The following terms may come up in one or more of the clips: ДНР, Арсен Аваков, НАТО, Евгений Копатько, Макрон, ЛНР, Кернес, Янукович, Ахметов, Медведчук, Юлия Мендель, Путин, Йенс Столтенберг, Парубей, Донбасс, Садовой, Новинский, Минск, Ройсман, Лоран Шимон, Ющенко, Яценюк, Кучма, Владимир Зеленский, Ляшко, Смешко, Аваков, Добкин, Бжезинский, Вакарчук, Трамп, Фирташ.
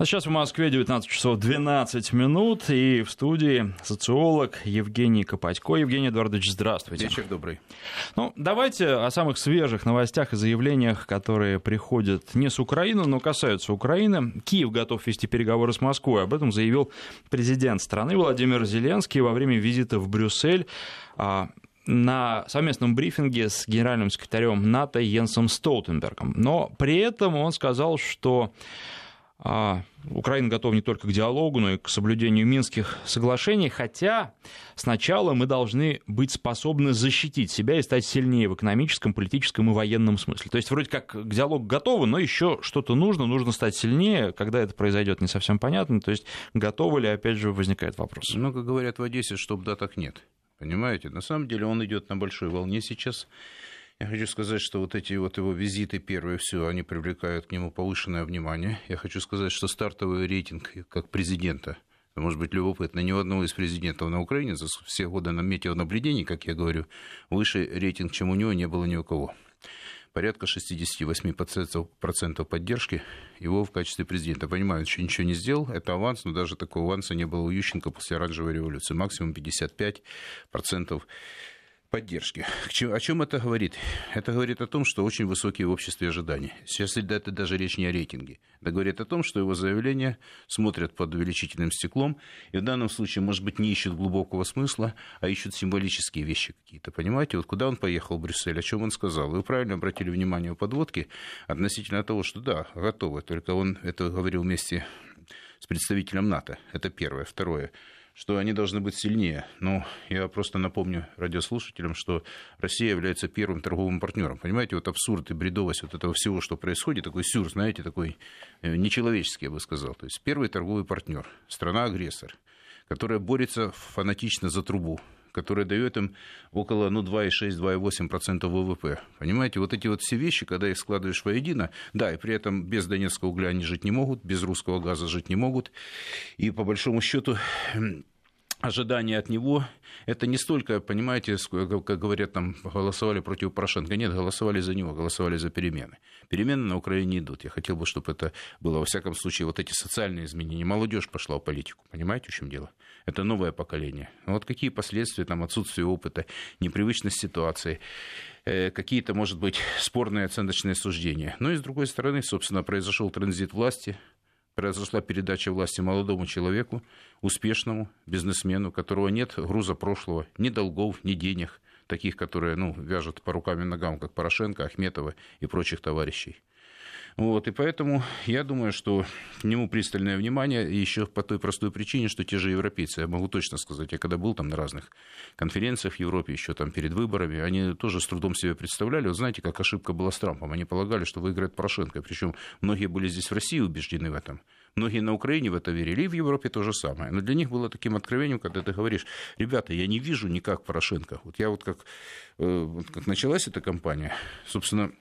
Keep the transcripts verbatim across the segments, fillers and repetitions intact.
А сейчас в Москве девятнадцать часов двенадцать минут, и в студии социолог Евгений Копатько. Евгений Эдуардович, здравствуйте. Вечер добрый. Ну, давайте о самых свежих новостях и заявлениях, которые приходят не с Украины, но касаются Украины. Киев готов вести переговоры с Москвой. Об этом заявил президент страны Владимир Зеленский во время визита в Брюссель. На совместном брифинге с генеральным секретарем НАТО Йенсом Столтенбергом. Но при этом он сказал, что а, Украина готова не только к диалогу, но и к соблюдению Минских соглашений, хотя сначала мы должны быть способны защитить себя и стать сильнее в экономическом, политическом и военном смысле. То есть вроде как к диалогу готовы, но еще что-то нужно, нужно стать сильнее. Когда это произойдет, не совсем понятно. То есть готовы ли, опять же, возникает вопрос. Много говорят в Одессе, что да, так нет. Понимаете, на самом деле он идет на большой волне сейчас. Я хочу сказать, что вот эти вот его визиты первые, все, они привлекают к нему повышенное внимание. Я хочу сказать, что стартовый рейтинг как президента, может быть, любопытно, ни у одного из президентов на Украине за все годы метеонаблюдений, как я говорю, выше рейтинг, чем у него, не было ни у кого. Порядка шестьдесят восемь процентов поддержки его в качестве президента. Понимаю, что ничего не сделал, это аванс, но даже такого аванса не было у Ющенко после оранжевой революции. Максимум пятьдесят пять процентов поддержки. О чем это говорит? Это говорит о том, что очень высокие в обществе ожидания. Сейчас это даже речь не о рейтинге. Это говорит о том, что его заявления смотрят под увеличительным стеклом. И в данном случае, может быть, не ищут глубокого смысла, а ищут символические вещи какие-то. Понимаете, вот куда он поехал в Брюссель, о чем он сказал. Вы правильно обратили внимание у подводки относительно того, что да, готовы. Только он это говорил вместе с представителем НАТО. Это первое. Второе. Что они должны быть сильнее. Ну, я просто напомню радиослушателям, что Россия является первым торговым партнером. Понимаете, вот абсурд и бредовость вот этого всего, что происходит, такой сюр, знаете, такой нечеловеческий, я бы сказал. То есть первый торговый партнер, страна-агрессор, которая борется фанатично за трубу, которая дает им около ну, два целых шесть - два целых восемь десятых процента ВВП. Понимаете, вот эти вот все вещи, когда их складываешь воедино, да, и при этом без донецкого угля они жить не могут, без русского газа жить не могут, и по большому счету ожидания от него, это не столько, понимаете, как говорят, там голосовали против Порошенко. Нет, голосовали за него, голосовали за перемены. Перемены на Украине идут. Я хотел бы, чтобы это было, во всяком случае, вот эти социальные изменения. Молодежь пошла в политику, понимаете, в чем дело? Это новое поколение. Вот какие последствия, там, отсутствие опыта, непривычность ситуации, какие-то, может быть, спорные оценочные суждения. Ну и, с другой стороны, собственно, произошел транзит власти, произошла передача власти молодому человеку, успешному бизнесмену, у которого нет груза прошлого, ни долгов, ни денег, таких, которые ну, вяжут по рукам и ногам, как Порошенко, Ахметова и прочих товарищей. Вот, и поэтому я думаю, что к нему пристальное внимание, еще по той простой причине, что те же европейцы, я могу точно сказать, я когда был там на разных конференциях в Европе, еще там перед выборами, они тоже с трудом себе представляли, вот знаете, как ошибка была с Трампом, они полагали, что выиграет Порошенко, причем многие были здесь в России убеждены в этом. Многие на Украине в это верили, и в Европе то же самое. Но для них было таким откровением, когда ты говоришь, ребята, я не вижу никак Порошенко. Вот я вот как, вот как началась эта кампания, собственно,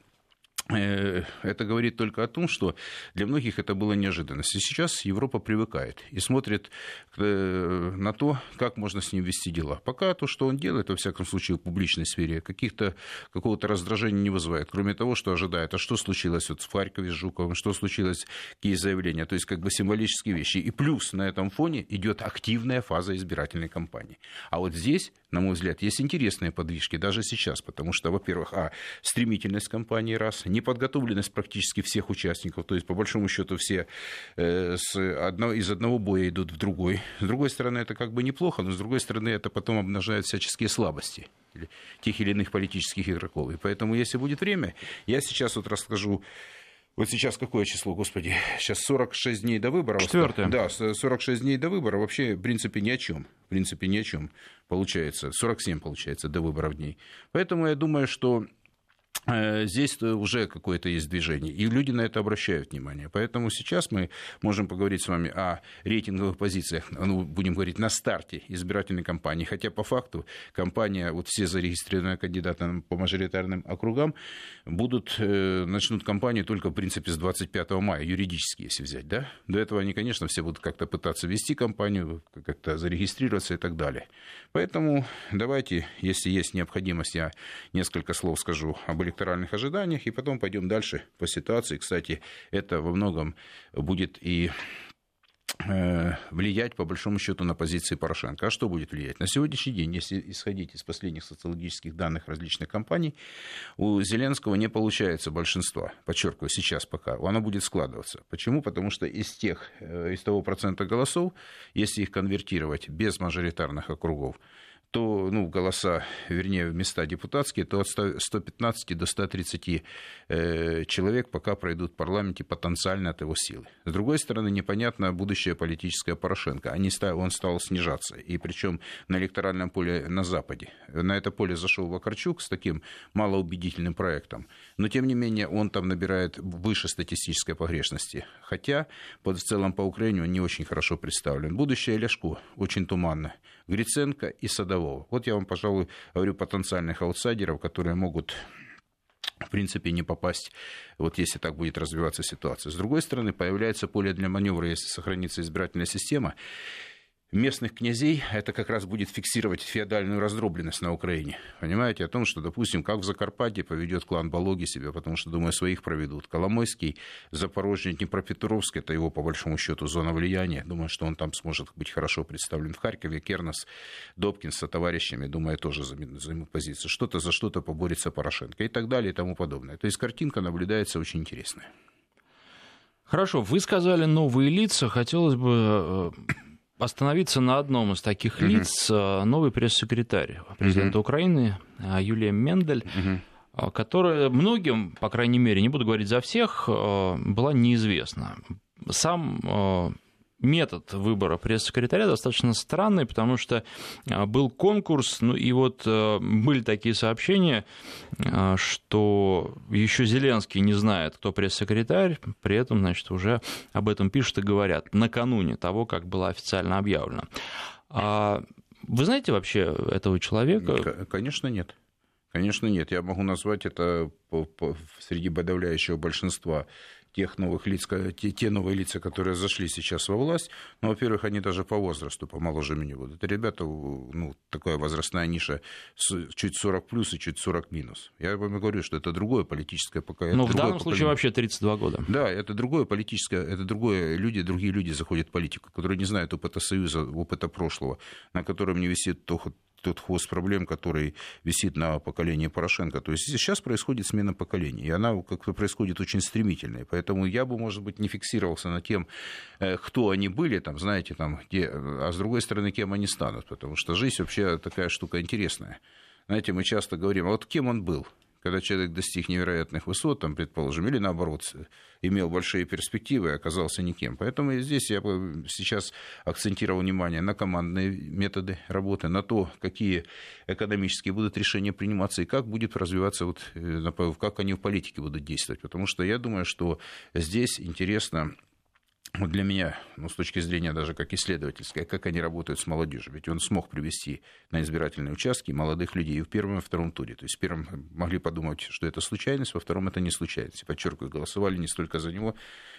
это говорит только о том, что для многих это было неожиданность. И сейчас Европа привыкает и смотрит на то, как можно с ним вести дела. Пока то, что он делает, во всяком случае, в публичной сфере, каких-то, какого-то раздражения не вызывает. Кроме того, что ожидает, а что случилось вот в Харькове с Жуковым, что случилось, какие заявления. То есть, как бы символические вещи. И плюс на этом фоне идет активная фаза избирательной кампании. А вот здесь, на мой взгляд, есть интересные подвижки даже сейчас. Потому что, во-первых, а, стремительность кампании, раз, неподготовленность практически всех участников, то есть, по большому счету, все с одного, из одного боя идут в другой. С другой стороны, это как бы неплохо, но с другой стороны, это потом обнажает всяческие слабости тех или иных политических игроков. И поэтому, если будет время, я сейчас вот расскажу. Вот сейчас какое число, господи? Сейчас сорок шесть дней до выборов. Четвертое. Да, сорок шесть дней до выборов. Вообще, в принципе, ни о чем. В принципе, ни о чем получается. сорок семь, получается, до выборов дней. Поэтому я думаю, что здесь уже какое-то есть движение, и люди на это обращают внимание. Поэтому сейчас мы можем поговорить с вами о рейтинговых позициях, ну, будем говорить, на старте избирательной кампании. Хотя по факту кампания, вот все зарегистрированные кандидаты по мажоритарным округам, будут, начнут кампанию только, в принципе, с двадцать пятого мая, юридически, если взять. Да? До этого они, конечно, все будут как-то пытаться вести кампанию, как-то зарегистрироваться и так далее. Поэтому давайте, если есть необходимость, я несколько слов скажу об электоральных ожиданиях, и потом пойдем дальше по ситуации. Кстати, это во многом будет и влиять, по большому счету, на позиции Порошенко. А что будет влиять? На сегодняшний день, если исходить из последних социологических данных различных компаний, у Зеленского не получается большинства. Подчеркиваю, сейчас пока. Оно будет складываться. Почему? Потому что из тех, из того процента голосов, если их конвертировать без мажоритарных округов, то ну, голоса, вернее, места депутатские, то от ста пятнадцати до ста тридцати э, человек пока пройдут в парламенте потенциально от его силы. С другой стороны, непонятно будущее политическое Порошенко. Они, он стал снижаться, и причем на электоральном поле на Западе. На это поле зашел Вакарчук с таким малоубедительным проектом, но, тем не менее, он там набирает выше статистической погрешности. Хотя, в целом, по Украине он не очень хорошо представлен. Будущее Ляшко очень туманно. Гриценко и Садовой. Вот я вам, пожалуй, говорю потенциальных аутсайдеров, которые могут, в принципе, не попасть, вот если так будет развиваться ситуация. С другой стороны, появляется поле для маневра, если сохранится избирательная система. Местных князей, это как раз будет фиксировать феодальную раздробленность на Украине. Понимаете, о том, что, допустим, как в Закарпатье поведет клан Балоги себя, потому что, думаю, своих проведут. Коломойский, Запорожье, Днепропетровск, это его, по большому счету, зона влияния. Думаю, что он там сможет быть хорошо представлен. В Харькове Кернес, Добкин со товарищами, думаю, тоже займут позицию. Что-то за что-то поборется Порошенко и так далее и тому подобное. То есть картинка наблюдается очень интересная. Хорошо, вы сказали новые лица, хотелось бы... остановиться на одном из таких uh-huh. лиц, новый пресс-секретарь президента uh-huh. Украины Юлия Мендель, uh-huh. которая многим, по крайней мере, не буду говорить за всех, была неизвестна. Сам метод выбора пресс-секретаря достаточно странный, потому что был конкурс, ну и вот были такие сообщения, что еще Зеленский не знает, кто пресс-секретарь, при этом, значит, уже об этом пишут и говорят накануне того, как было официально объявлено. Вы знаете вообще этого человека? Конечно, нет. Конечно, нет. Я могу назвать это среди подавляющего большинства тех новых лиц, те, те новые лица, которые зашли сейчас во власть. Ну, во-первых, они даже по возрасту помоложе меня будут. Ребята, ну, такая возрастная ниша, чуть сорок плюс и чуть сорок минус. Я вам говорю, что это другое политическое поколение. Ну, в данном случае вообще тридцать два года. Да, это другое политическое, это другое люди, другие люди заходят в политику, которые не знают опыта Союза, опыта прошлого, на котором не висит то тот хвост проблем, который висит на поколении Порошенко. То есть сейчас происходит смена поколений, и она как-то происходит очень стремительно. И поэтому я бы, может быть, не фиксировался на тем, кто они были, там, знаете, там, где, а с другой стороны, кем они станут, потому что жизнь вообще такая штука интересная. Знаете, мы часто говорим, а вот кем он был? Когда человек достиг невероятных высот, там, предположим, или наоборот, имел большие перспективы и оказался никем. Поэтому и здесь я бы сейчас акцентировал внимание на командные методы работы, на то, какие экономические будут решения приниматься и как будет развиваться, вот, как они в политике будут действовать. Потому что я думаю, что здесь интересно... Для меня, ну, с точки зрения даже как исследовательской, как они работают с молодежью. Ведь он смог привести на избирательные участки молодых людей в первом и втором туре. То есть в первом могли подумать, что это случайность, во втором это не случайность. И, подчеркиваю, голосовали не столько за него,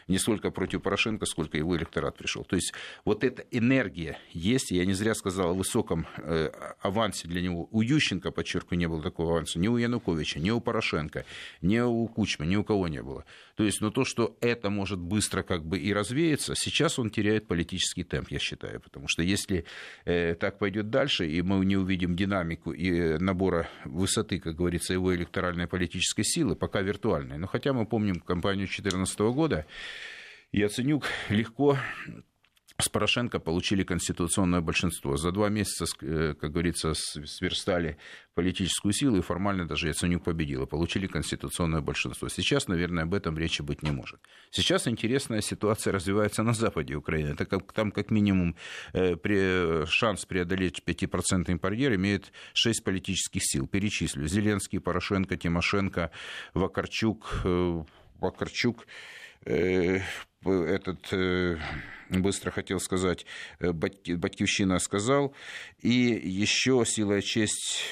не столько против Порошенко, сколько его электорат пришел. То есть вот эта энергия есть. Я не зря сказал о высоком э, авансе для него. У Ющенко, подчеркиваю, не было такого аванса. Ни у Януковича, ни у Порошенко, ни у Кучма, ни у кого не было. То есть, но то, что это может быстро как бы и развеяться, сейчас он теряет политический темп, я считаю, потому что если э, так пойдет дальше, и мы не увидим динамику и набора высоты, как говорится, его электоральной политической силы, пока виртуальной, но хотя мы помним кампанию две тысячи четырнадцатого года, Яценюк легко... С Порошенко получили конституционное большинство. За два месяца, как говорится, сверстали политическую силу, и формально даже Яценюк победил, и получили конституционное большинство. Сейчас, наверное, об этом речи быть не может. Сейчас интересная ситуация развивается на западе Украины. Это как, там как минимум э, при, шанс преодолеть пятипроцентный барьер имеет шесть политических сил. Перечислю. Зеленский, Порошенко, Тимошенко, Вакарчук, э, Вакарчук, э, этот... Э, быстро хотел сказать, Батьковщина сказал, и еще «Сила и честь»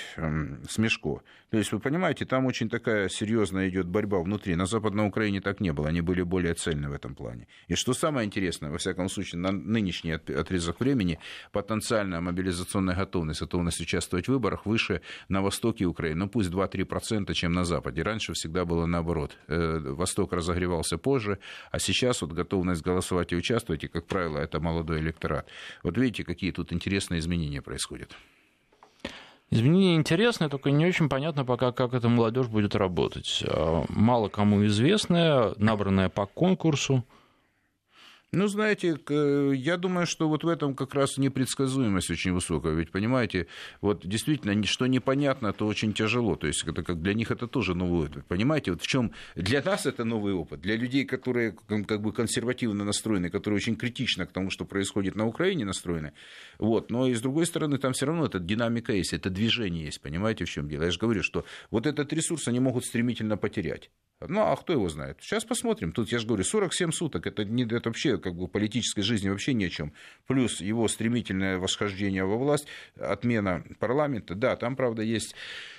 Смешко. То есть, вы понимаете, там очень такая серьезная идет борьба внутри. На Западной Украине так не было, они были более цельны в этом плане. И что самое интересное, во всяком случае, на нынешний отрезок времени потенциальная мобилизационная готовность, готовность участвовать в выборах выше на востоке Украины, ну пусть два-три процента, чем на западе. Раньше всегда было наоборот. Восток разогревался позже, а сейчас вот готовность голосовать и участвовать, и как как правило, это молодой электорат. Вот видите, какие тут интересные изменения происходят. Изменения интересные, только не очень понятно пока, как эта молодежь будет работать. Мало кому известная, набранная по конкурсу. Ну, знаете, я думаю, что вот в этом как раз непредсказуемость очень высокая. Ведь, понимаете, вот действительно, что непонятно, то очень тяжело. То есть это как для них это тоже новый опыт. Понимаете, вот в чем для нас это новый опыт, для людей, которые как бы консервативно настроены, которые очень критично к тому, что происходит на Украине, настроены. Вот. Но и с другой стороны, там все равно эта динамика есть, это движение есть. Понимаете, в чем дело? Я же говорю, что вот этот ресурс они могут стремительно потерять. Ну, а кто его знает? Сейчас посмотрим. Тут, я же говорю, сорок семь суток. Это, не, это вообще как бы политической жизни вообще ни о чем. Плюс его стремительное восхождение во власть, отмена парламента. Да, там, правда, есть...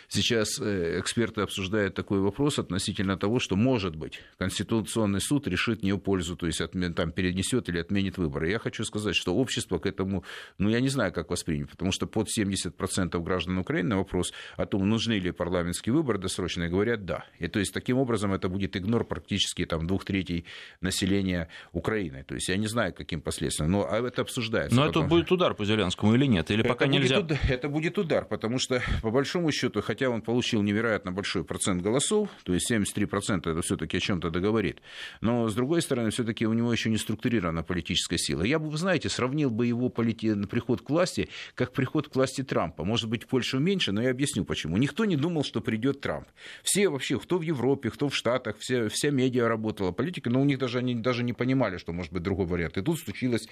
Сейчас эксперты обсуждают такой вопрос относительно того, что, может быть, Конституционный суд решит не в пользу, то есть отмен, там, перенесет или отменит выборы. Я хочу сказать, что общество к этому, ну, я не знаю, как воспринять, потому что под семьдесят процентов граждан Украины на вопрос о том, нужны ли парламентские выборы досрочные, говорят «да». И, то есть, таким образом, это будет игнор практически там, двух третей населения Украины. То есть, я не знаю, каким последствиям, но это обсуждается. Но потом. Это будет удар по Зеленскому или нет? Или это пока будет нельзя? Удар, это будет удар, потому что, по большому счету, хотя Хотя он получил невероятно большой процент голосов, то есть семьдесят три процента это все-таки о чем-то договорит. Но, с другой стороны, все-таки у него еще не структурирована политическая сила. Я бы, знаете, сравнил бы его полити... приход к власти, как приход к власти Трампа. Может быть, в Польше меньше, но я объясню, почему. Никто не думал, что придет Трамп. Все вообще, кто в Европе, кто в Штатах, все, вся медиа работала, политика, но у них даже, они даже не понимали, что может быть другой вариант. И тут случилось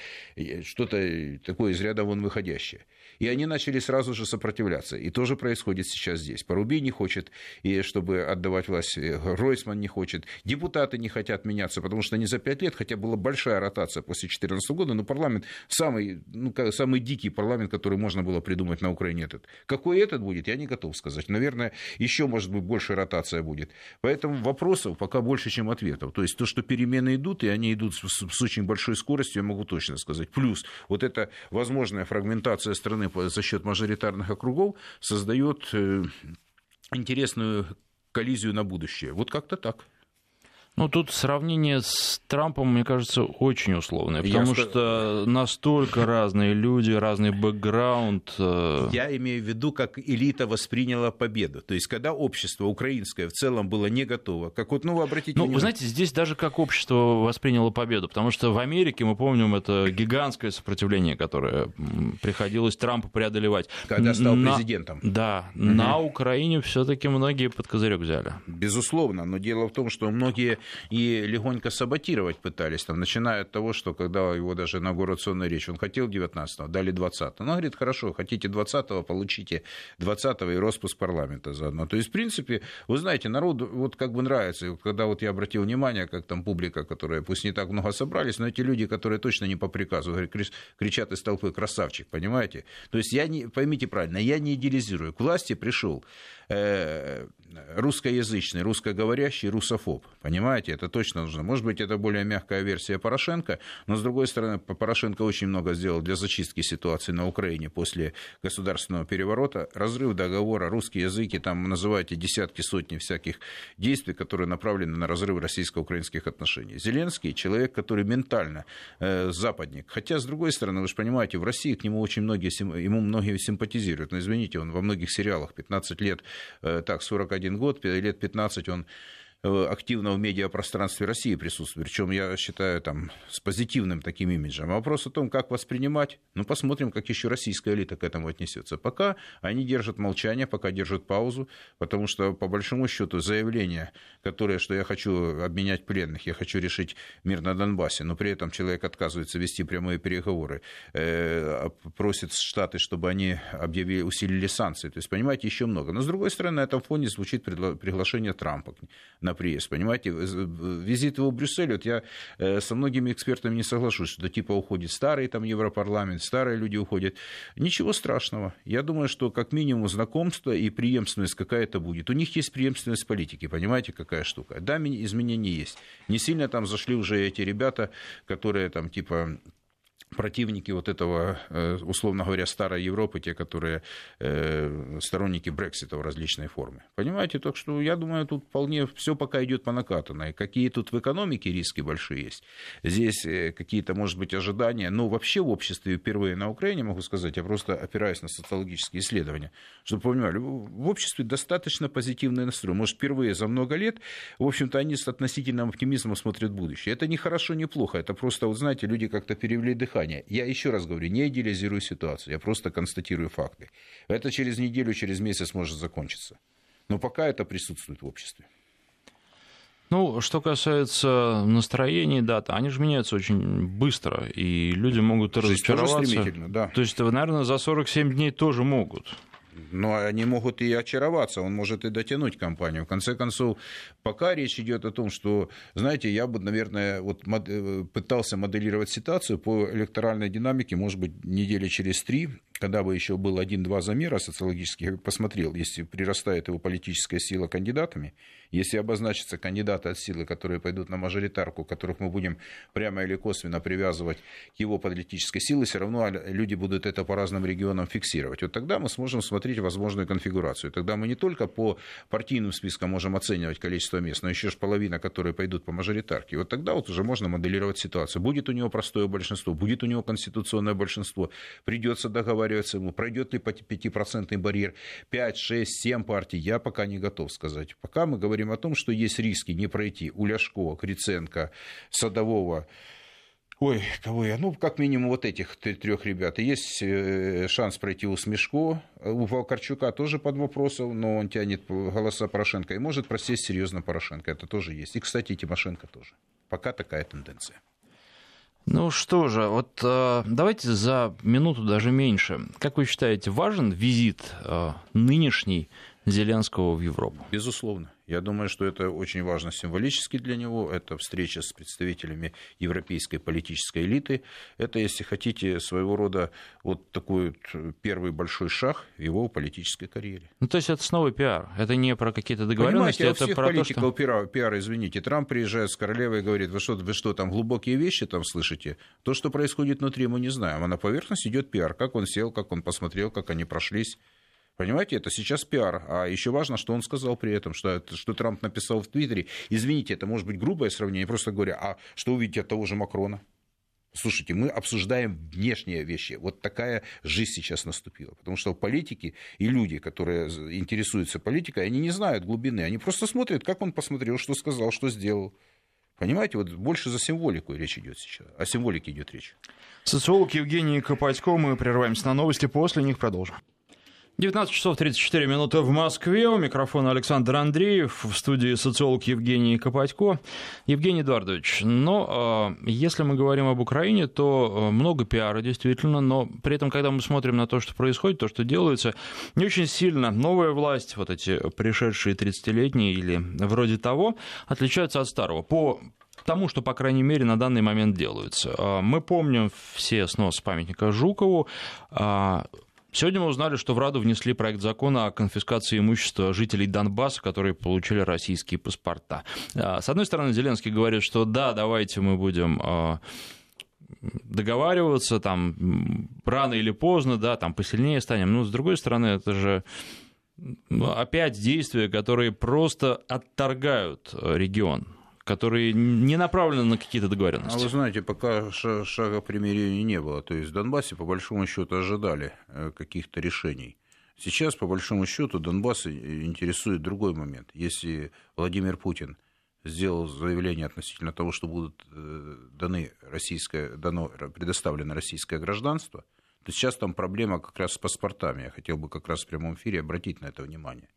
что-то такое из ряда вон выходящее. И они начали сразу же сопротивляться. И то же происходит сейчас здесь. Парубей не хочет, и чтобы отдавать власть, Ройсман не хочет, депутаты не хотят меняться, потому что они за пять лет, хотя была большая ротация после две тысячи четырнадцатого года, но парламент, самый, ну, самый дикий парламент, который можно было придумать на Украине этот. Какой этот будет, я не готов сказать. Наверное, еще, может быть, больше ротация будет. Поэтому вопросов пока больше, чем ответов. То есть то, что перемены идут, и они идут с, с очень большой скоростью, я могу точно сказать. Плюс вот эта возможная фрагментация страны за счет мажоритарных округов создает... интересную коллизию на будущее. Вот как-то так. Ну, тут сравнение с Трампом, мне кажется, очень условное, потому я... что настолько разные люди, разный бэкграунд. Я имею в виду, как элита восприняла победу. То есть, когда общество украинское в целом было не готово, как вот, ну, вы обратите внимание... Ну, вы знаете, здесь даже как общество восприняло победу, потому что в Америке, мы помним, это гигантское сопротивление, которое приходилось Трампу преодолевать. Когда стал на... президентом. Да, угу. На Украине все-таки многие под козырек взяли. Безусловно, но дело в том, что многие... и легонько саботировать пытались, там, начиная от того, что когда его даже инаугурационная речь, он хотел девятнадцатого, дали двадцатого. Он говорит, хорошо, хотите двадцатого, получите двадцатого и распуск парламента заодно. То есть, в принципе, вы знаете, народу вот как бы нравится. И когда вот я обратил внимание, как там публика, которая пусть не так много собрались, но эти люди, которые точно не по приказу, кричат из толпы «красавчик», понимаете? То есть, я не, поймите правильно, я не идеализирую. К власти пришел э, русскоязычный, русскоговорящий русофоб, понимаете? Это точно нужно. Может быть, это более мягкая версия Порошенко, но, с другой стороны, Порошенко очень много сделал для зачистки ситуации на Украине после государственного переворота. Разрыв договора, русский язык, и там называете десятки, сотни всяких действий, которые направлены на разрыв российско-украинских отношений. Зеленский – человек, который ментально э, западник. Хотя, с другой стороны, вы же понимаете, в России к нему очень многие, ему многие симпатизируют. Но, извините, он во многих сериалах пятнадцать лет, э, так, сорок один год, лет пятнадцать он... активно в медиапространстве России присутствует, причем я считаю там с позитивным таким имиджем. А вопрос о том, как воспринимать, ну посмотрим, как еще российская элита к этому отнесется. Пока они держат молчание, пока держат паузу, потому что по большому счету заявление, которое, что я хочу обменять пленных, я хочу решить мир на Донбассе, но при этом человек отказывается вести прямые переговоры, просит Штаты, чтобы они объявили, усилили санкции. То есть, понимаете, еще много. Но с другой стороны, на этом фоне звучит приглашение Трампа на приезд, понимаете, визит его в Брюссель, вот я со многими экспертами не соглашусь, что типа уходит старый там Европарламент, старые люди уходят, ничего страшного, я думаю, что как минимум знакомство и преемственность какая-то будет, у них есть преемственность политики, понимаете, какая штука, да, изменения есть, не сильно там зашли уже эти ребята, которые там типа... противники вот этого, условно говоря, старой Европы, те, которые сторонники Брексита в различной форме. Понимаете, так что я думаю, тут вполне все пока идет по накатанной. Какие тут в экономике риски большие есть, здесь какие-то, может быть, ожидания, но вообще в обществе впервые на Украине, могу сказать, я просто опираюсь на социологические исследования, чтобы понимали, в обществе достаточно позитивный настрой. Может, впервые за много лет, в общем-то, они с относительным оптимизмом смотрят в будущее. Это не хорошо, не плохо, это просто, вот знаете, люди как-то перевели дыхание. Я еще раз говорю, не идеализирую ситуацию, я просто констатирую факты. Это через неделю, через месяц может закончиться. Но пока это присутствует в обществе. Ну, что касается настроений, да, они же меняются очень быстро, и люди могут разочароваться. Тоже стремительно, да. То есть, наверное, за сорок семь дней тоже могут. Но они могут и очароваться, он может и дотянуть кампанию. В конце концов, пока речь идет о том, что, знаете, я бы, наверное, вот пытался моделировать ситуацию по электоральной динамике, может быть, недели через три, когда бы еще был один-два замера социологических, посмотрел, если прирастает его политическая сила кандидатами, если обозначатся кандидаты от силы, которые пойдут на мажоритарку, которых мы будем прямо или косвенно привязывать к его политической силе, все равно люди будут это по разным регионам фиксировать. Вот тогда мы сможем смотреть возможную конфигурацию. Тогда мы не только по партийным спискам можем оценивать количество мест, но еще же половина, которые пойдут по мажоритарке. Вот тогда вот уже можно моделировать ситуацию. Будет у него простое большинство, будет у него конституционное большинство, придется договариваться, ему, пройдет ли пятипроцентный барьер, пять, шесть, семь партий, я пока не готов сказать. Пока мы говорим о том, что есть риски не пройти у Ляшко, Гриценко, Садового, ой, кого я, ну, как минимум вот этих трех ребят. И есть шанс пройти у Смешко, у Вакарчука тоже под вопросом, но он тянет голоса Порошенко и может просесть серьезно Порошенко, это тоже есть. И, кстати, и Тимошенко тоже. Пока такая тенденция. Ну что же, вот давайте за минуту даже меньше. Как вы считаете, важен визит нынешний Зеленского в Европу? Безусловно. Я думаю, что это очень важно символически для него. Это встреча с представителями европейской политической элиты. Это, если хотите, своего рода вот такой вот первый большой шаг в его политической карьере. Ну, то есть это снова пиар. Это не про какие-то договоренности. Понимаете, это у всех про политиков то, что... пиар, пиар, извините. Трамп приезжает с королевой и говорит, вы что, вы что, там глубокие вещи там слышите? То, что происходит внутри, мы не знаем. А на поверхность идет пиар. Как он сел, как он посмотрел, как они прошлись. Понимаете, это сейчас пиар, а еще важно, что он сказал при этом, что, что Трамп написал в Твиттере. Извините, это может быть грубое сравнение, просто говоря, а что увидите от того же Макрона? Слушайте, мы обсуждаем внешние вещи. Вот такая жизнь сейчас наступила. Потому что политики и люди, которые интересуются политикой, они не знают глубины, они просто смотрят, как он посмотрел, что сказал, что сделал. Понимаете, вот больше за символику речь идет сейчас. О символике идет речь. Социолог Евгений Копатько, мы прерываемся на новости, после них продолжим. девятнадцать часов тридцать четыре минуты в Москве. У микрофона Александр Андреев. В студии социолог Евгений Копатько. Евгений Эдуардович, но э, если мы говорим об Украине, то много пиара действительно, но при этом, когда мы смотрим на то, что происходит, то, что делается, не очень сильно новая власть, вот эти пришедшие тридцатилетние или вроде того, отличаются от старого по... тому, что, по крайней мере, на данный момент делается. Мы помним все снос памятника Жукову. Сегодня мы узнали, что в Раду внесли проект закона о конфискации имущества жителей Донбасса, которые получили российские паспорта. С одной стороны, Зеленский говорит, что да, давайте мы будем договариваться, там, рано или поздно, да, там, посильнее станем. Но, с другой стороны, это же... опять действия, которые просто отторгают регион, которые не направлены на какие-то договоренности. А вы знаете, пока шага примирения не было. То есть в Донбассе, по большому счету, ожидали каких-то решений. Сейчас, по большому счету, Донбасс интересует другой момент. Если Владимир Путин сделал заявление относительно того, что будут даны российское, дано, предоставлено российское гражданство, то сейчас там проблема как раз с паспортами. Я хотел бы как раз в прямом эфире обратить на это внимание.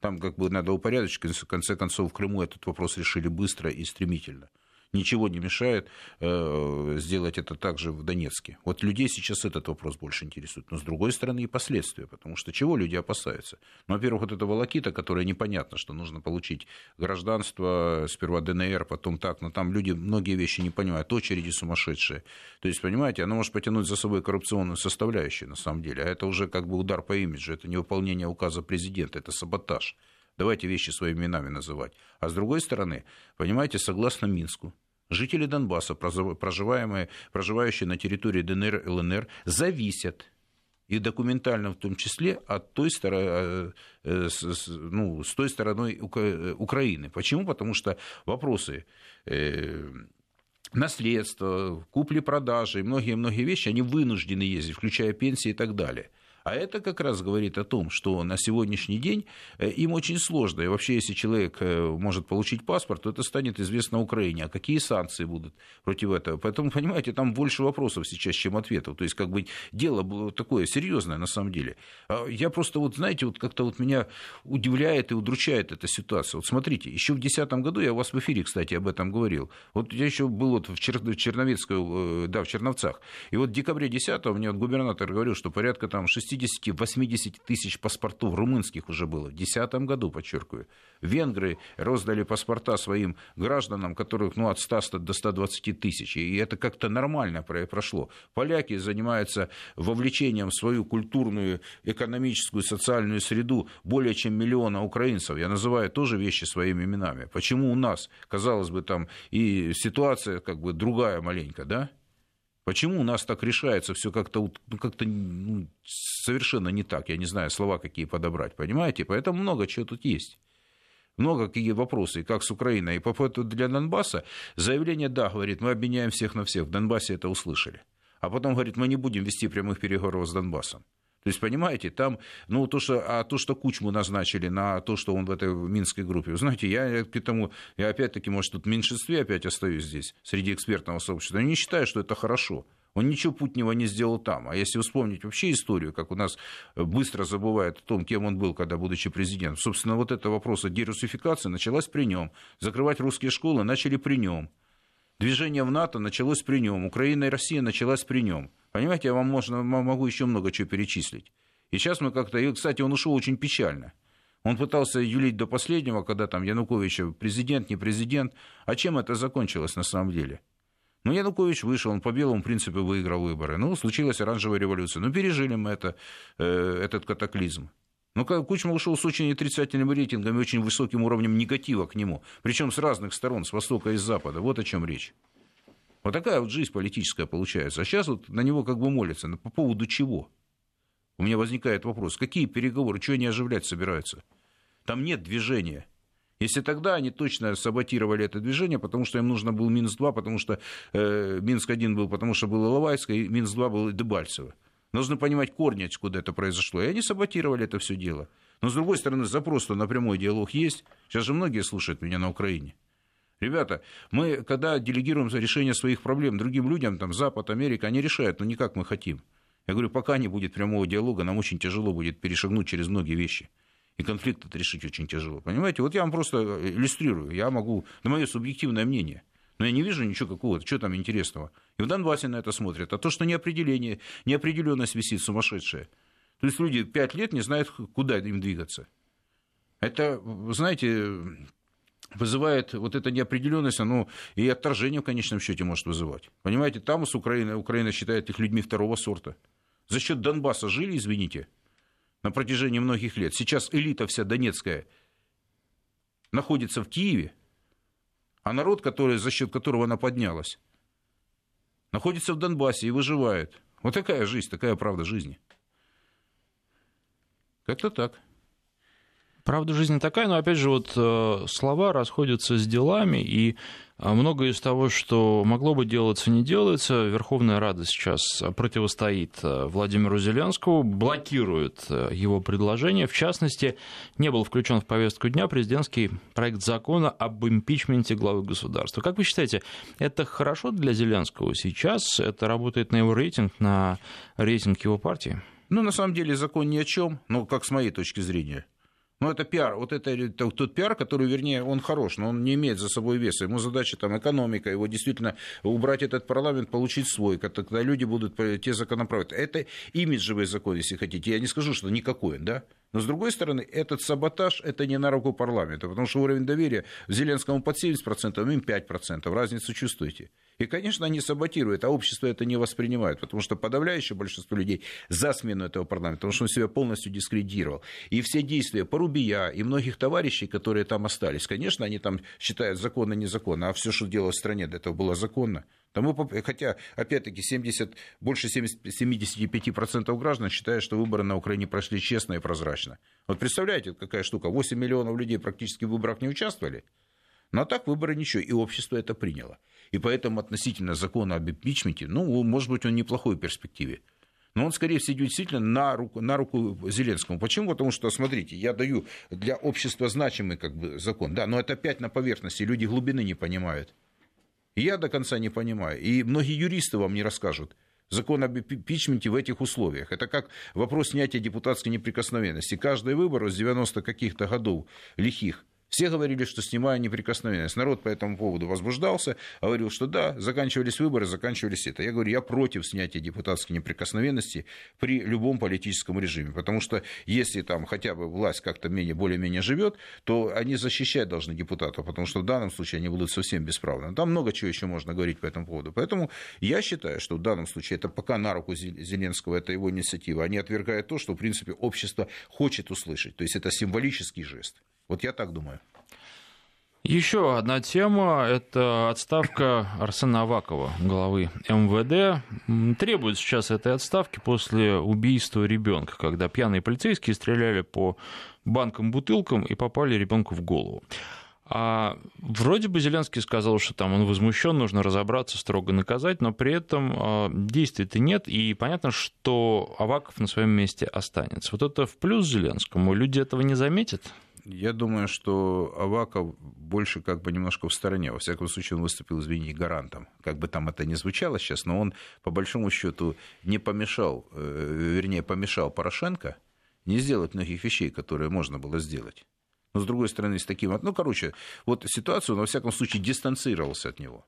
Там как бы надо упорядочить, в конце концов в Крыму этот вопрос решили быстро и стремительно. Ничего не мешает э, сделать это также в Донецке. Вот людей сейчас этот вопрос больше интересует. Но с другой стороны и последствия, потому что чего люди опасаются? Ну, во-первых, вот эта волокита, которая непонятно, что нужно получить гражданство, сперва ДНР, потом так, но там люди многие вещи не понимают, очереди сумасшедшие. То есть, понимаете, она может потянуть за собой коррупционную составляющую на самом деле, а это уже как бы удар по имиджу, это невыполнение указа президента, это саботаж. Давайте вещи своими именами называть. А с другой стороны, понимаете, согласно Минску, Жители Донбасса, проживающие на территории ДНР, ЛНР, зависят, и документально в том числе, от той стороны, ну, с той стороной Украины. Почему? Потому что вопросы наследства, купли-продажи и многие-многие вещи, они вынуждены ездить, включая пенсии и так далее. А это как раз говорит о том, что на сегодняшний день им очень сложно. И вообще, если человек может получить паспорт, то это станет известно Украине. А какие санкции будут против этого? Поэтому, понимаете, там больше вопросов сейчас, чем ответов. То есть, как бы, дело было такое серьезное, на самом деле. Я просто, вот, знаете, вот как-то вот меня удивляет и удручает эта ситуация. Вот смотрите, еще в две тысячи десятом году, я у вас в эфире, кстати, об этом говорил. Вот я еще был вот в, Чер... в Черновецкой, да, в Черновцах. И вот в декабре две тысячи десятого мне вот губернатор говорил, что порядка там шестьдесят-восемьдесят тысяч паспортов румынских уже было в две тысячи десятом году, подчеркиваю. Венгры раздали паспорта своим гражданам, которых ну, от ста до ста двадцати тысяч. И это как-то нормально прошло. Поляки занимаются вовлечением в свою культурную, экономическую, социальную среду более чем миллиона украинцев. Я называю тоже вещи своими именами. Почему у нас, казалось бы, там и ситуация как бы другая маленько, да? Почему у нас так решается все как-то, ну, как-то ну, совершенно не так? Я не знаю, слова какие подобрать, понимаете? Поэтому много чего тут есть. Много какие вопросы, как с Украиной. И по поводу для Донбасса заявление, да, говорит, мы обменяем всех на всех. В Донбассе это услышали. А потом, говорит, мы не будем вести прямых переговоров с Донбассом. То есть, понимаете, там, ну, то, что, а то, что Кучму назначили на то, что он в этой минской группе, вы знаете, я к этому, я опять-таки, может, тут в меньшинстве опять остаюсь здесь, среди экспертного сообщества, я не считаю, что это хорошо. Он ничего путнего не сделал там. А если вспомнить вообще историю, как у нас быстро забывают о том, кем он был, когда, будучи президентом, собственно, вот это вопрос о дерусификации началась при нем. Закрывать русские школы начали при нем. Движение в НАТО началось при нем. Украина и Россия началась при нем. Понимаете, я вам можно, могу еще много чего перечислить. И сейчас мы как-то... И, кстати, он ушел очень печально. Он пытался юлить до последнего, когда там Янукович президент, не президент. А чем это закончилось на самом деле? Ну, Янукович вышел, он по белому принципу выиграл выборы. Ну, случилась оранжевая революция. Ну, пережили мы это, э, этот катаклизм. Ну, Кучма ушел с очень отрицательным рейтингом и очень высоким уровнем негатива к нему. Причем с разных сторон, с востока и с запада. Вот о чем речь. Вот такая вот жизнь политическая получается. А сейчас вот на него как бы молятся. Но по поводу чего? У меня возникает вопрос. Какие переговоры? Чего они оживлять собираются? Там нет движения. Если тогда они точно саботировали это движение, потому что им нужно был Минск-два, потому что э, Минск-один был, потому что было Иловайское, и Минск-два было Дебальцево. Нужно понимать корни, откуда это произошло. И они саботировали это все дело. Но, с другой стороны, запрос-то на прямой диалог есть. Сейчас же многие слушают меня на Украине. Ребята, мы, когда делегируем решение своих проблем другим людям, там, Запад, Америка, они решают, но не как мы хотим. Я говорю, пока не будет прямого диалога, нам очень тяжело будет перешагнуть через многие вещи. И конфликт отрешить очень тяжело. Понимаете, вот я вам просто иллюстрирую. Я могу, на мое субъективное мнение. Но я не вижу ничего какого-то, что там интересного. И в Донбассе на это смотрят. А то, что неопределение, неопределенность висит сумасшедшая. То есть люди пять лет не знают, куда им двигаться. Это, знаете... вызывает вот эта неопределенность, оно и отторжение в конечном счете может вызывать. Понимаете, там с Украиной, Украина считает их людьми второго сорта. За счет Донбасса жили, извините, на протяжении многих лет. Сейчас элита вся донецкая находится в Киеве, а народ, который, за счет которого она поднялась, находится в Донбассе и выживает. Вот такая жизнь, такая правда жизни. Как-то так. Правда, жизнь такая, но, опять же, вот слова расходятся с делами, и многое из того, что могло бы делаться, не делается. Верховная Рада сейчас противостоит Владимиру Зеленскому, блокирует его предложение. В частности, не был включен в повестку дня президентский проект закона об импичменте главы государства. Как вы считаете, это хорошо для Зеленского сейчас? Это работает на его рейтинг, на рейтинг его партии? Ну, на самом деле, закон ни о чем, но как с моей точки зрения. Но это пиар, вот это, это тот пиар, который, вернее, он хорош, но он не имеет за собой веса. Ему задача там экономика, его действительно убрать этот парламент, получить свой, когда люди будут те законопроекты. Это имиджевый закон, если хотите. Я не скажу, что никакой, да? Но, с другой стороны, этот саботаж – это не на руку парламента, потому что уровень доверия Зеленскому под семьдесят процентов, им пять процентов. Разницу чувствуете. И, конечно, они саботируют, а общество это не воспринимает, потому что подавляющее большинство людей за смену этого парламента, потому что он себя полностью дискредитировал. И все действия Парубия и многих товарищей, которые там остались, конечно, они там считают законно, незаконно, а все, что делалось в стране, до этого было законно. Тому, хотя, опять-таки, семьдесят, больше семидесяти пяти процентов граждан считают, что выборы на Украине прошли честно и прозрачно. Вот представляете, какая штука, восемь миллионов людей практически в выборах не участвовали, но так выборы ничего, и общество это приняло. И поэтому относительно закона об импичменте, ну, может быть, он в неплохой перспективе. Но он, скорее всего, действительно на руку, на руку Зеленскому. Почему? Потому что, смотрите, я даю для общества значимый как бы, закон. Да, но это опять на поверхности, люди глубины не понимают. Я до конца не понимаю. И многие юристы вам не расскажут. Закон об импичменте в этих условиях. Это как вопрос снятия депутатской неприкосновенности. Каждый выбор с девяностых каких-то годов лихих. Все говорили, что снимаю неприкосновенность. Народ по этому поводу возбуждался, говорил, что да, заканчивались выборы, заканчивались это. Я говорю, я против снятия депутатской неприкосновенности при любом политическом режиме, потому что если там хотя бы власть как-то менее, более-менее живет, то они защищать должны депутатов, потому что в данном случае они будут совсем бесправны. Там много чего еще можно говорить по этому поводу. Поэтому я считаю, что в данном случае это пока на руку Зеленского, это его инициатива. Они отвергают то, что, в принципе, общество хочет услышать. То есть это символический жест. Вот я так думаю. Еще одна тема – это отставка Арсена Авакова, главы эм вэ дэ. Требует сейчас этой отставки после убийства ребенка, когда пьяные полицейские стреляли по банкам-бутылкам и попали ребенку в голову. А вроде бы Зеленский сказал, что там он возмущен, нужно разобраться, строго наказать, но при этом действий-то нет, и понятно, что Аваков на своем месте останется. Вот это в плюс Зеленскому, люди этого не заметят? Я думаю, что Аваков больше как бы немножко в стороне. Во всяком случае, он выступил, извини, гарантом. Как бы там это ни звучало сейчас, но он, по большому счету, не помешал, вернее, помешал Порошенко не сделать многих вещей, которые можно было сделать. Но, с другой стороны, с таким... Ну, короче, вот ситуацию он, во всяком случае, дистанцировался от него.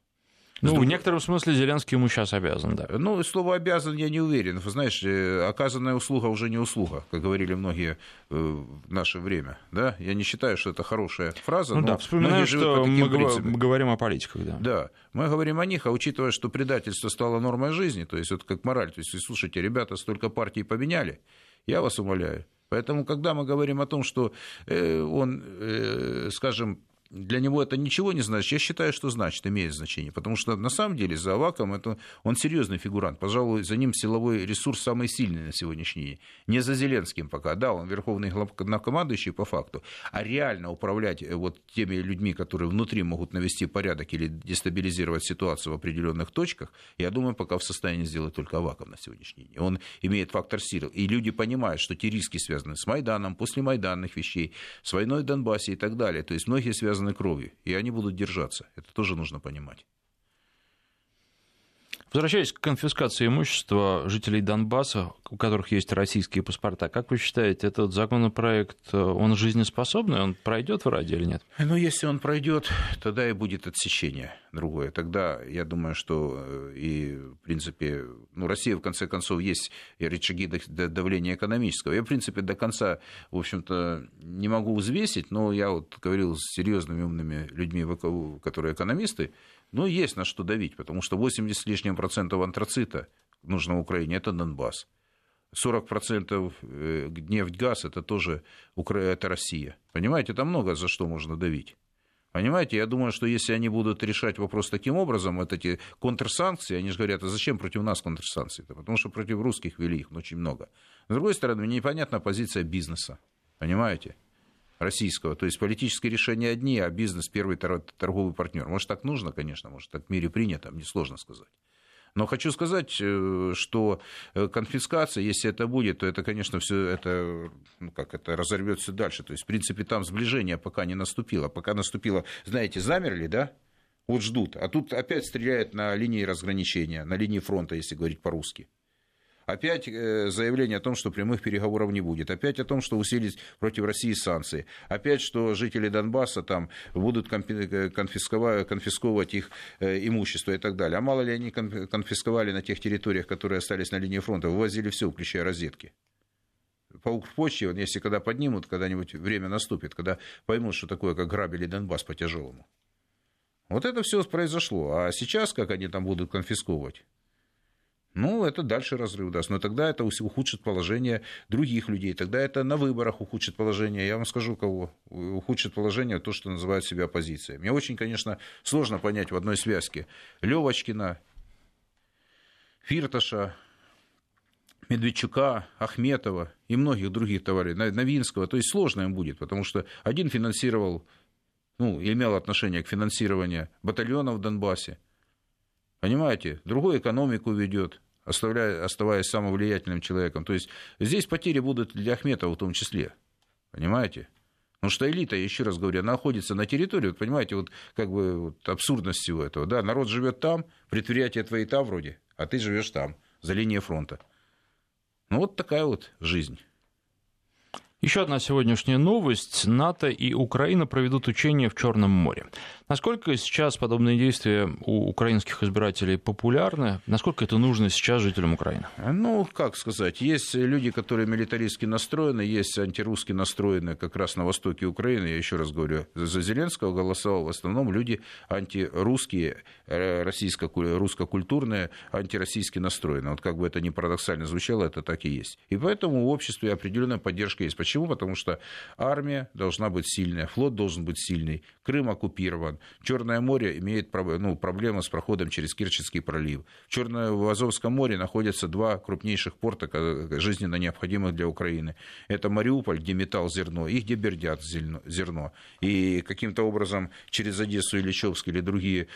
Ну, другой... в некотором смысле Зеленский ему сейчас обязан, да. Ну, слово «обязан» я не уверен. Вы знаете, оказанная услуга уже не услуга, как говорили многие в наше время. Да? Я не считаю, что это хорошая фраза, ну, но да, вспоминаю, что мы принципам. Говорим о политиках, да. Да, мы говорим о них, а учитывая, что предательство стало нормой жизни, то есть это как мораль, то есть, слушайте, ребята, столько партий поменяли, я вас умоляю. Поэтому, когда мы говорим о том, что э, он, э, скажем, для него это ничего не значит. Я считаю, что значит, имеет значение. Потому что, на самом деле, за Аваком это, он серьезный фигурант. Пожалуй, за ним силовой ресурс самый сильный на сегодняшний день. Не за Зеленским пока. Да, он верховный главнокомандующий по факту. А реально управлять вот теми людьми, которые внутри могут навести порядок или дестабилизировать ситуацию в определенных точках, я думаю, пока в состоянии сделать только Аваков на сегодняшний день. Он имеет фактор силы. И люди понимают, что те риски связаны с Майданом, после майданных вещей, с войной в Донбассе и так далее. То есть многие связаны кровью, и они будут держаться. Это тоже нужно понимать. Возвращаясь к конфискации имущества жителей Донбасса, у которых есть российские паспорта, как вы считаете, этот законопроект, он жизнеспособный, он пройдет в Раде или нет? Ну, если он пройдет, тогда и будет отсечение другое. Тогда, я думаю, что и, в принципе, ну, Россия, в конце концов, есть рычаги давления экономического. Я, в принципе, до конца, в общем-то, не могу взвесить, но я вот говорил с серьезными умными людьми, которые экономисты, ну, есть на что давить, потому что восемьдесят с лишним процентов антрацита нужно Украине, это Донбасс. сорок процентов нефть-газ, это тоже это Россия. Понимаете, там много за что можно давить. Понимаете, я думаю, что если они будут решать вопрос таким образом, вот эти контрсанкции, они же говорят, а зачем против нас контрсанкции-то? Потому что против русских вели их очень много. С другой стороны, непонятна позиция бизнеса, понимаете? Российского. То есть политические решения одни, а бизнес первый торговый партнер. Может, так нужно, конечно, может, так в мире принято, мне сложно сказать. Но хочу сказать, что конфискация, если это будет, то это, конечно, все это, ну как, это разорвется дальше. То есть, в принципе, там сближение пока не наступило. Пока наступило, знаете, замерли, да? Вот ждут. А тут опять стреляют на линии разграничения, на линии фронта, если говорить по-русски. Опять заявление о том, что прямых переговоров не будет. Опять о том, что усилить против России санкции. Опять, что жители Донбасса там будут конфисковать, конфисковывать их имущество и так далее. А мало ли они конфисковали на тех территориях, которые остались на линии фронта, вывозили все, включая розетки. по Укрпочте, вот, если когда поднимут, когда-нибудь время наступит, когда поймут, что такое, как грабили Донбасс по-тяжелому. Вот это все произошло. А сейчас, как они там будут конфисковывать, ну, это дальше разрыв даст. Но тогда это ухудшит положение других людей. Тогда это на выборах ухудшит положение. Я вам скажу, кого ухудшит положение, то, что называют себя оппозицией. Мне очень, конечно, сложно понять в одной связке Левочкина, Фирташа, Медведчука, Ахметова и многих других товарищей, Новинского. То есть сложно им будет, потому что один финансировал, ну, имел отношение к финансированию батальонов в Донбассе. Понимаете? Другую экономику ведет, оставляя, оставаясь самым влиятельным человеком. То есть здесь потери будут для Ахметова в том числе. Понимаете? Потому что элита, я еще раз говорю, она находится на территории. Вот, понимаете, вот как бы вот, абсурдность всего этого. Да, народ живет там, предприятия твои там вроде, а ты живешь там, за линией фронта. Ну, вот такая вот жизнь. Еще одна сегодняшняя новость. НАТО и Украина проведут учения в Черном море. Насколько сейчас подобные действия у украинских избирателей популярны? Насколько это нужно сейчас жителям Украины? Ну, как сказать, есть люди, которые милитаристски настроены, есть антирусски настроены как раз на востоке Украины. Я еще раз говорю, за Зеленского голосовал в основном люди антирусские, русско-культурные, антироссийски настроенные. Вот как бы это ни парадоксально звучало, это так и есть. И поэтому в обществе определенная поддержка есть. Почему? Потому что армия должна быть сильная, флот должен быть сильный, Крым оккупирован, Черное море имеет ну, проблемы с проходом через Керченский пролив. В Черное, в Азовском море находятся два крупнейших порта, жизненно необходимых для Украины. Это Мариуполь, где металл зерно, и где бердят зерно. И каким-то образом через Одессу или Чопск или другие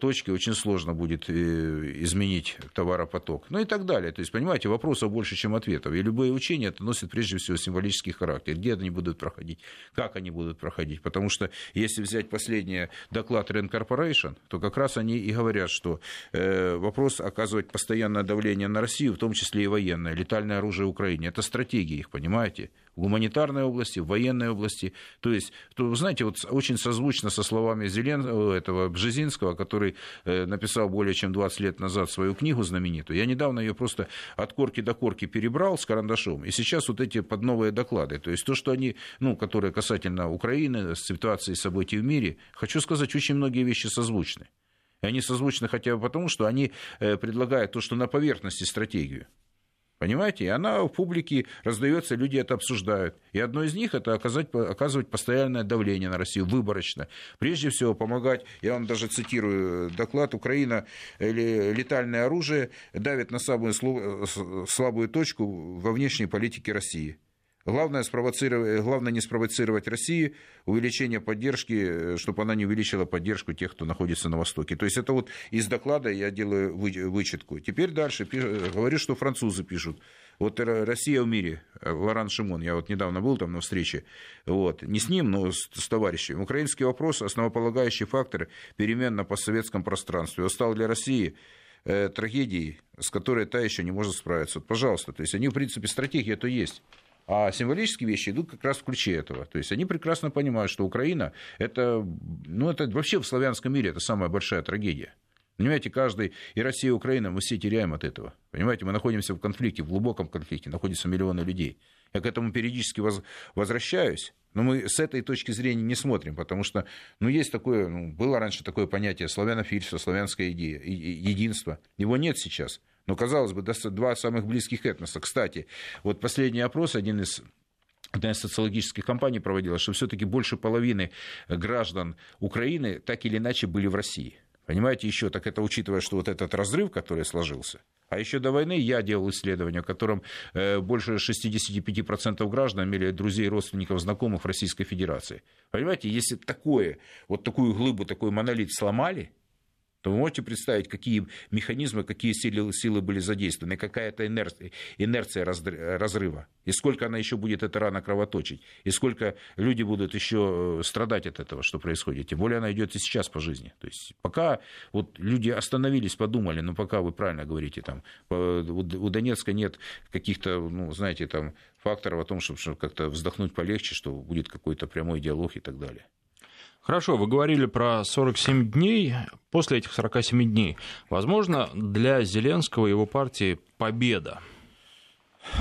точки очень сложно будет изменить товаропоток. Ну и так далее. То есть, понимаете, вопросов больше, чем ответов. И любые учения это носит прежде всего символический характер. Где они будут проходить, как они будут проходить. Потому что, если взять последний доклад Рен Корпорейшн, то как раз они и говорят, что э, вопрос оказывать постоянное давление на Россию, в том числе и военное, летальное оружие Украине. Это стратегия их, понимаете? В гуманитарной области, в военной области. То есть, то, знаете, вот очень созвучно со словами Зеленского, этого Бжезинского, который э, написал более чем двадцать лет назад свою книгу знаменитую. Я недавно ее просто от корки до корки перебрал с карандашом. И сейчас вот эти под новые доклады. То есть, то, что они, ну, которые касательно Украины, ситуации и событий в мире, хочу сказать, очень многие вещи созвучны. И они созвучны хотя бы потому, что они э, предлагают то, что на поверхности стратегию. Понимаете? И она в публике раздается, люди это обсуждают. И одно из них – это оказать, оказывать постоянное давление на Россию, выборочно. Прежде всего, помогать, я вам даже цитирую доклад, Украина летальное оружие давит на самую слабую точку во внешней политике России. Главное, спровоцировать, главное не спровоцировать Россию, увеличение поддержки, чтобы она не увеличила поддержку тех, кто находится на Востоке. То есть это вот из доклада я делаю вычетку. Теперь дальше пишу, говорю, что французы пишут. Вот «Россия в мире», Лоран Шимон, я вот недавно был там на встрече, вот, не с ним, но с, с товарищем. Украинский вопрос, основополагающий фактор перемен на постсоветском пространстве. Он стал для России э, трагедией, с которой та еще не может справиться. Вот, пожалуйста, то есть они, в принципе, стратегия-то есть. А символические вещи идут как раз в ключе этого. То есть они прекрасно понимают, что Украина это, ну, это вообще в славянском мире это самая большая трагедия. Понимаете, каждый, и Россия, и Украина, мы все теряем от этого. Понимаете, мы находимся в конфликте, в глубоком конфликте, находятся миллионы людей. Я к этому периодически воз, возвращаюсь, но мы с этой точки зрения не смотрим, потому что, ну, есть такое, ну, было раньше такое понятие славянофильство, славянское идея, единство. Его нет сейчас. Но, казалось бы, два самых близких этноса. Кстати, вот последний опрос, один из, одна из социологических компаний проводила, что все-таки больше половины граждан Украины так или иначе были в России. Понимаете, еще так это учитывая, что вот этот разрыв, который сложился. А еще до войны я делал исследование, в котором больше шестьдесят пять процентов граждан имели друзей, родственников, знакомых в Российской Федерации. Понимаете, если такое, вот такую глыбу, такой монолит сломали, то вы можете представить, какие механизмы, какие силы, силы были задействованы, какая это инерция, инерция разрыва, и сколько она еще будет эта рана кровоточить, и сколько люди будут еще страдать от этого, что происходит. Тем более она идет и сейчас по жизни. То есть пока вот люди остановились, подумали, ну пока вы правильно говорите, там, у Донецка нет каких-то, ну, знаете, там, факторов о том, чтобы как-то вздохнуть полегче, что будет какой-то прямой диалог и так далее. Хорошо, вы говорили про сорок семь дней. После этих сорок семь дней, возможно, для Зеленского и его партии победа?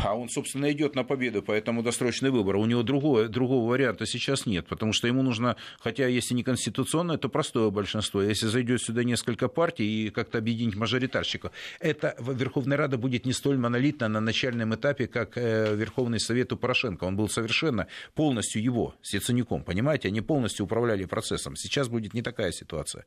А он, собственно, идет на победу, поэтому досрочный выбор. У него другого, другого варианта сейчас нет, потому что ему нужно, хотя если не конституционное, то простое большинство. Если зайдет сюда несколько партий и как-то объединить мажоритарщиков, это Верховная Рада будет не столь монолитна на начальном этапе, как Верховный Совет у Порошенко. Он был совершенно полностью его, с Яценюком, понимаете? Они полностью управляли процессом. Сейчас будет не такая ситуация.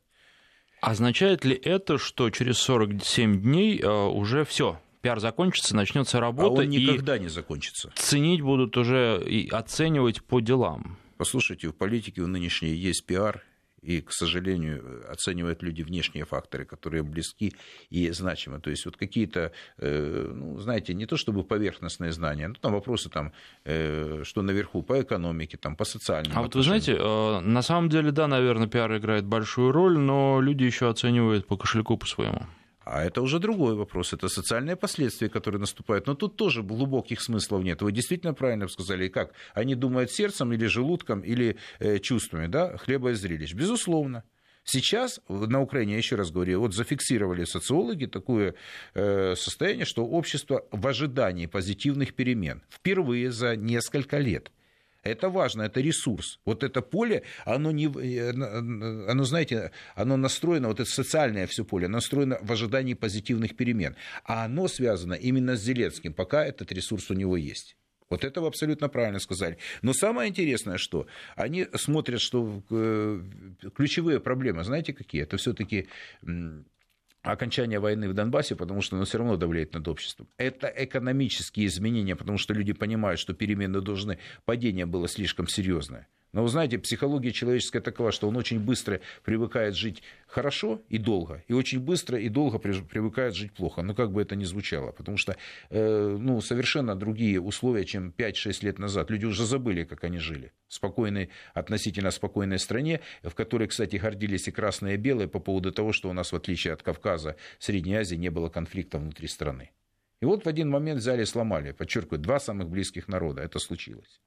Означает ли это, что через сорок семь дней уже все? Пиар закончится, начнется работа. А он никогда и не закончится. Ценить будут уже и оценивать по делам. Послушайте, в политике у нынешней есть пиар, и, к сожалению, оценивают люди внешние факторы, которые близки и значимы. То есть вот какие-то, ну, знаете, не то чтобы поверхностные знания, но там вопросы, там, что наверху по экономике, там, по социальным. А отношениям. Вот вы знаете, на самом деле, да, наверное, пиар играет большую роль, но люди еще оценивают по кошельку по своему. А это уже другой вопрос, это социальные последствия, которые наступают. Но тут тоже глубоких смыслов нет. Вы действительно правильно сказали, и как? Они думают сердцем или желудком, или э, чувствами, да, хлеба и зрелищ. Безусловно. Сейчас на Украине, я еще раз говорю, вот зафиксировали социологи такое э, состояние, что общество в ожидании позитивных перемен впервые за несколько лет. Это важно, это ресурс. Вот это поле, оно, не, оно, знаете, оно настроено, вот это социальное все поле, настроено в ожидании позитивных перемен. А оно связано именно с Зеленским, пока этот ресурс у него есть. Вот это вы абсолютно правильно сказали. Но самое интересное, что они смотрят, что ключевые проблемы, знаете, какие? Это все-таки окончание войны в Донбассе, потому что оно все равно давляет над обществом. Это экономические изменения, потому что люди понимают, что перемены должны... Падение было слишком серьезное. Но вы знаете, психология человеческая такова, что он очень быстро привыкает жить хорошо и долго, и очень быстро и долго привыкает жить плохо. Ну, как бы это ни звучало, потому что э, ну, совершенно другие условия, чем пять-шесть лет назад. Люди уже забыли, как они жили. В спокойной, относительно спокойной стране, в которой, кстати, гордились и красные, и белые по поводу того, что у нас, в отличие от Кавказа, Средней Азии, не было конфликта внутри страны. И вот в один момент взяли и сломали, подчеркиваю, два самых близких народа. Это случилось.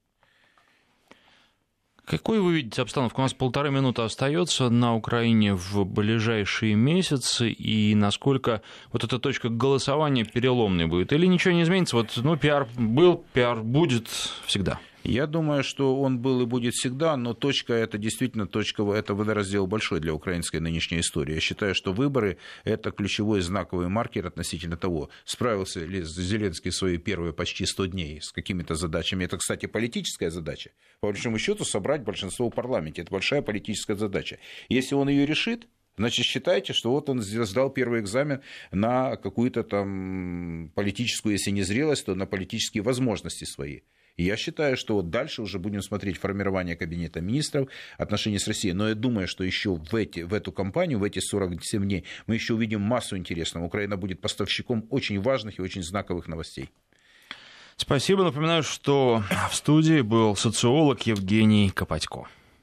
Какой вы видите обстановку? У нас полторы минуты остается на Украине в ближайшие месяцы, и насколько вот эта точка голосования переломной будет? Или ничего не изменится? Вот, ну, пиар был, пиар будет всегда. Я думаю, что он был и будет всегда, но точка это действительно точка, это водораздел большой для украинской нынешней истории. Я считаю, что выборы это ключевой знаковый маркер относительно того, справился ли Зеленский свои первые почти сто дней с какими-то задачами. Это, кстати, политическая задача. По большому счету, собрать большинство в парламенте. Это большая политическая задача. Если он ее решит, значит, считайте, что вот он сдал первый экзамен на какую-то там политическую, если не зрелость, то на политические возможности свои. И я считаю, что вот дальше уже будем смотреть формирование кабинета министров, отношения с Россией. Но я думаю, что еще в, эти, в эту кампанию, в эти сорок семь дней, мы еще увидим массу интересного. Украина будет поставщиком очень важных и очень знаковых новостей. Спасибо. Напоминаю, что в студии был социолог Евгений Копатько.